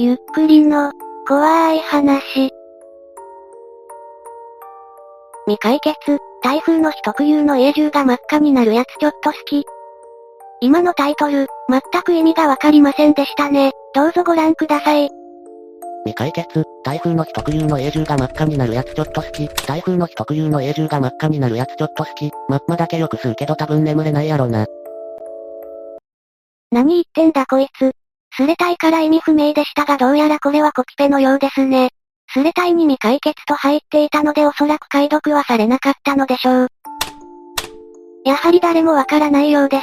ゆっくりの、怖い話。未解決、台風の日特有の家中が真っ赤になるやつちょっと好き。今のタイトル、全く意味がわかりませんでしたね。どうぞご覧ください。未解決、台風の日特有の家中が真っ赤になるやつちょっと好き。台風の日特有の家中が真っ赤になるやつちょっと好き。マッマだけよく吸うけど多分眠れないやろな。何言ってんだこいつ。スレタイから意味不明でしたがどうやらこれはコピペのようですね。スレタイに未解決と入っていたのでおそらく解読はされなかったのでしょう。やはり誰もわからないようです。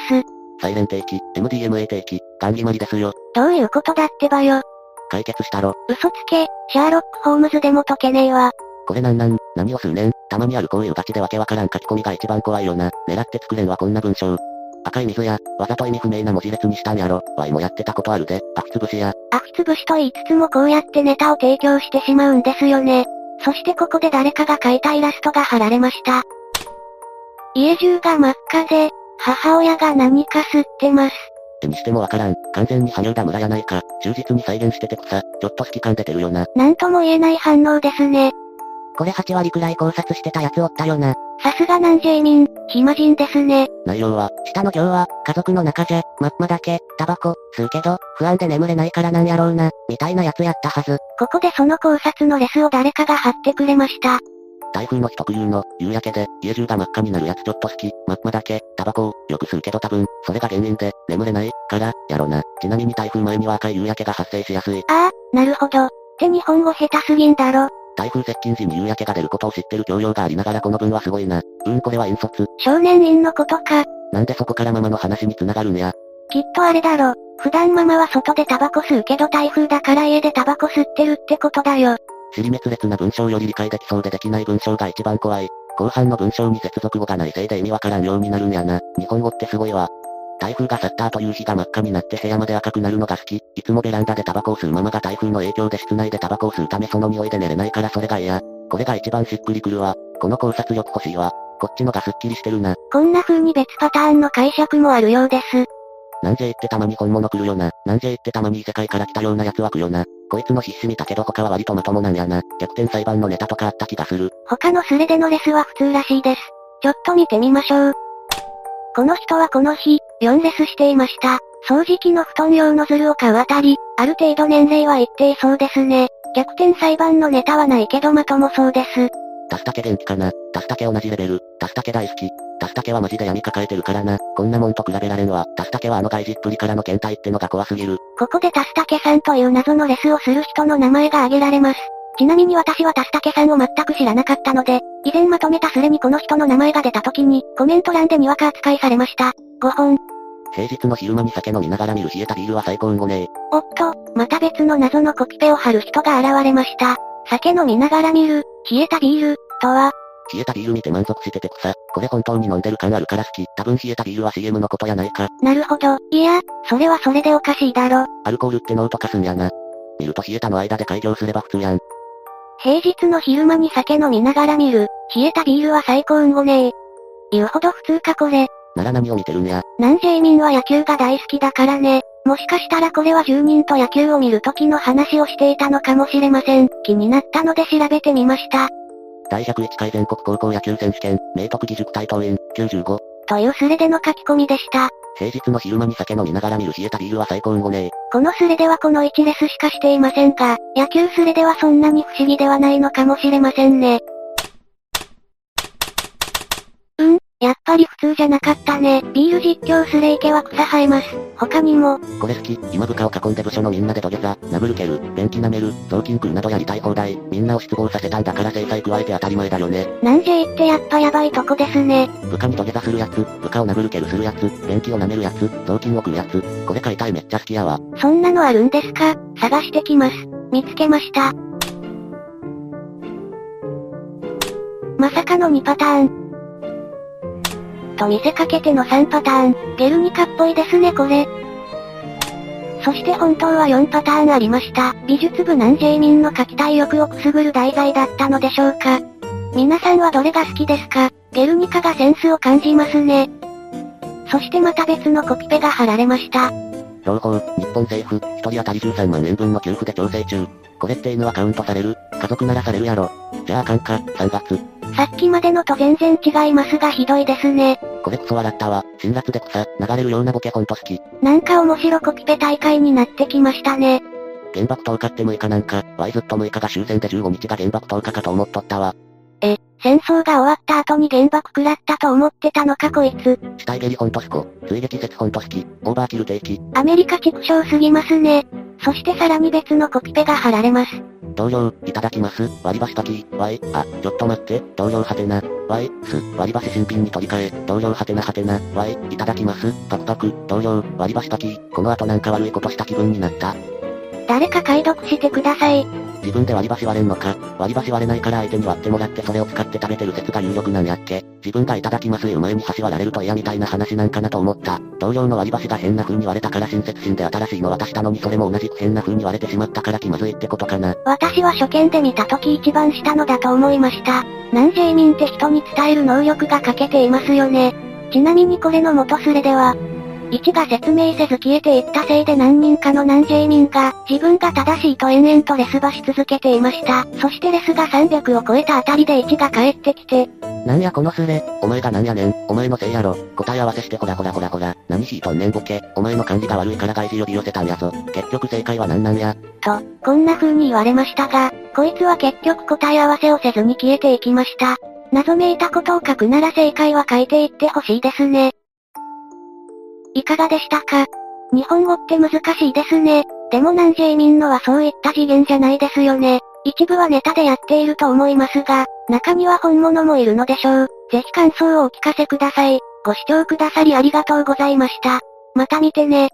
サイレン定期、MDMA 定期、ガンギマリですよ。どういうことだってばよ。解決したろ。嘘つけ、シャーロック・ホームズでも解けねえわ。これなん、何をするねん。たまにあるこういうガチでわけわからん書き込みが一番怖いよな。狙って作れんわこんな文章。赤い水や、わざと意味不明な文字列にしたんやろ。ワイもやってたことあるで、空きつぶしや。空きつぶしと言いつつもこうやってネタを提供してしまうんですよね。そしてここで誰かが描いたイラストが貼られました。家中が真っ赤で、母親が何か吸ってます。絵にしてもわからん。完全に羽生田村やないか。忠実に再現しててくさ。ちょっと好き感出てるよな。なんとも言えない反応ですね。これ8割くらい考察してたやつおったよな。さすがなんじゃ移民、暇人ですね。内容は、下の行は、家族の中じゃ、マッマだけ、タバコ、吸うけど、不安で眠れないからなんやろうな、みたいなやつやったはず。ここでその考察のレスを誰かが貼ってくれました。台風の日特有の、夕焼けで、家中が真っ赤になるやつちょっと好き、マッマだけ、タバコを、よく吸うけど多分、それが原因で、眠れない、から、やろな。ちなみに台風前には赤い夕焼けが発生しやすい。ああ、なるほど。って日本語下手すぎんだろ。台風接近時に夕焼けが出ることを知ってる教養がありながらこの文はすごいな。これは引率。少年院のことか。なんでそこからママの話に繋がるんや。きっとあれだろ。普段ママは外でタバコ吸うけど台風だから家でタバコ吸ってるってことだよ。尻滅裂な文章より理解できそうでできない文章が一番怖い。後半の文章に接続語がないせいで意味わからんようになるんやな。日本語ってすごいわ。台風が去った後夕日が真っ赤になって部屋まで赤くなるのが好き。いつもベランダでタバコを吸うママが台風の影響で室内でタバコを吸うためその匂いで寝れないからそれが嫌。これが一番しっくりくるわ。この考察力欲しいわ。こっちのがスッキリしてるな。こんな風に別パターンの解釈もあるようです。なんじゃいってたまに本物来るよな。なんじゃいってたまに異世界から来たようなやつは来るよな。こいつの必死見たけど他は割とまともなんやな。逆転裁判のネタとかあった気がする。他のスレでのレスは普通らしいです。ちょっと見てみましょう。この人はこの日、4レスしていました。掃除機の布団用のズルを買うあたり、ある程度年齢は言っていそうですね。逆転裁判のネタはないけどまともそうです。タスタケ元気かな。タスタケ同じレベル。タスタケ大好き。タスタケはマジで闇抱えてるからな。こんなもんと比べられんわ。タスタケはあの外事っぷりからの倦怠ってのが怖すぎる。ここでタスタケさんという謎のレスをする人の名前が挙げられます。ちなみに私はタスタケさんを全く知らなかったので、以前まとめたスレにこの人の名前が出た時に、コメント欄でにわか扱いされました。5本。平日の昼間に酒飲みながら見る冷えたビールは最高うんごねえ。おっと、また別の謎のコピペを貼る人が現れました。酒飲みながら見る、冷えたビール、とは？冷えたビール見て満足しててくさ。これ本当に飲んでる感あるから好き。多分冷えたビールは CM のことやないか。なるほど。いや、それはそれでおかしいだろ。アルコールって脳とかすんやな。見ると冷えたの間で開業すれば普通やん。平日の昼間に酒飲みながら見る、冷えたビールは最高うんごねえ。言うほど普通かこれ。なら何を見てるんや。なんじゃ移民は野球が大好きだからね。もしかしたらこれは住人と野球を見る時の話をしていたのかもしれません。気になったので調べてみました。第101回全国高校野球選手権、明徳義塾対桐蔭、95。というスレでの書き込みでした。平日の昼間に酒飲みながら見る冷えたビールは最高うんごねえ。このスレではこの1レスしかしていませんが、野球スレではそんなに不思議ではないのかもしれませんね。やっぱり普通じゃなかったね。ビール実況スレイケは草生えます。他にも。これ好き。今部下を囲んで部署のみんなで土下座、殴る蹴る、便器舐める、雑巾くんなどやりたい放題。みんなを失望させたんだから制裁加えて当たり前だよね。なんじゃいってやっぱやばいとこですね。部下に土下座するやつ、部下を殴る蹴るするやつ、便器を舐めるやつ、雑巾を食うやつ。これ解体めっちゃ好きやわ。そんなのあるんですか？探してきます。見つけました。まさかの2パターン。と見せかけての3パターン、ゲルニカっぽいですねこれ。そして本当は4パターンありました。美術部なんじゃ移民の書きたい欲をくすぐる題材だったのでしょうか。皆さんはどれが好きですか？ゲルニカがセンスを感じますね。そしてまた別のコピペが貼られました。標高、日本政府、1人当たり13万円分の給付で調整中。これって犬はカウントされる？家族ならされるやろ。じゃああかんか、3月。さっきまでのと全然違いますがひどいですね。これクソ笑ったわ。辛辣で草、流れるようなボケほんと好き。なんか面白コピペ大会になってきましたね。原爆投下って6日なんか、ワイずっと6日が終戦で15日が原爆投下かと思っとったわ。戦争が終わった後に原爆食らったと思ってたのかこいつ。死体蹴りほんとすこ、追撃説ほんと好き、オーバーキル定期。アメリカ畜生すぎますね。そしてさらに別のコピペが貼られます。同僚、いただきます、割り箸パキー、わい、あ、ちょっと待って、同僚はてな、わい、す、割り箸新品に取り替え、同僚はてな、わい、いただきます、パクパク、同僚、割り箸パキー、この後なんか悪いことした気分になった。誰か解読してください。自分で割り箸割れんのか。割り箸割れないから相手に割ってもらってそれを使って食べてる説が有力なんやっけ。自分がいただきます言う前に箸割られると嫌みたいな話なんかなと思った。同僚の割り箸が変な風に割れたから親切心で新しいの渡したのにそれも同じく変な風に割れてしまったから気まずいってことかな。私は初見で見た時一番下のだと思いました。南西民って人に伝える能力が欠けていますよね。ちなみにこれの元スレでは、1が説明せず消えていったせいで何人かの南西民が自分が正しいと延々とレスばし続けていました。そしてレスが300を超えたあたりで1が帰ってきて。なんやこのスレ、お前がなんやねん、お前のせいやろ。答え合わせしてほらほらほらほら、何引いとんねんボケ、お前の管理が悪いから外事呼び寄せたんやぞ。結局正解はなんなんや。と、こんな風に言われましたが、こいつは結局答え合わせをせずに消えていきました。謎めいたことを書くなら正解は書いていってほしいですね。いかがでしたか？日本語って難しいですね。でも南西民のはそういった次元じゃないですよね。一部はネタでやっていると思いますが、中には本物もいるのでしょう。ぜひ感想をお聞かせください。ご視聴くださりありがとうございました。また見てね。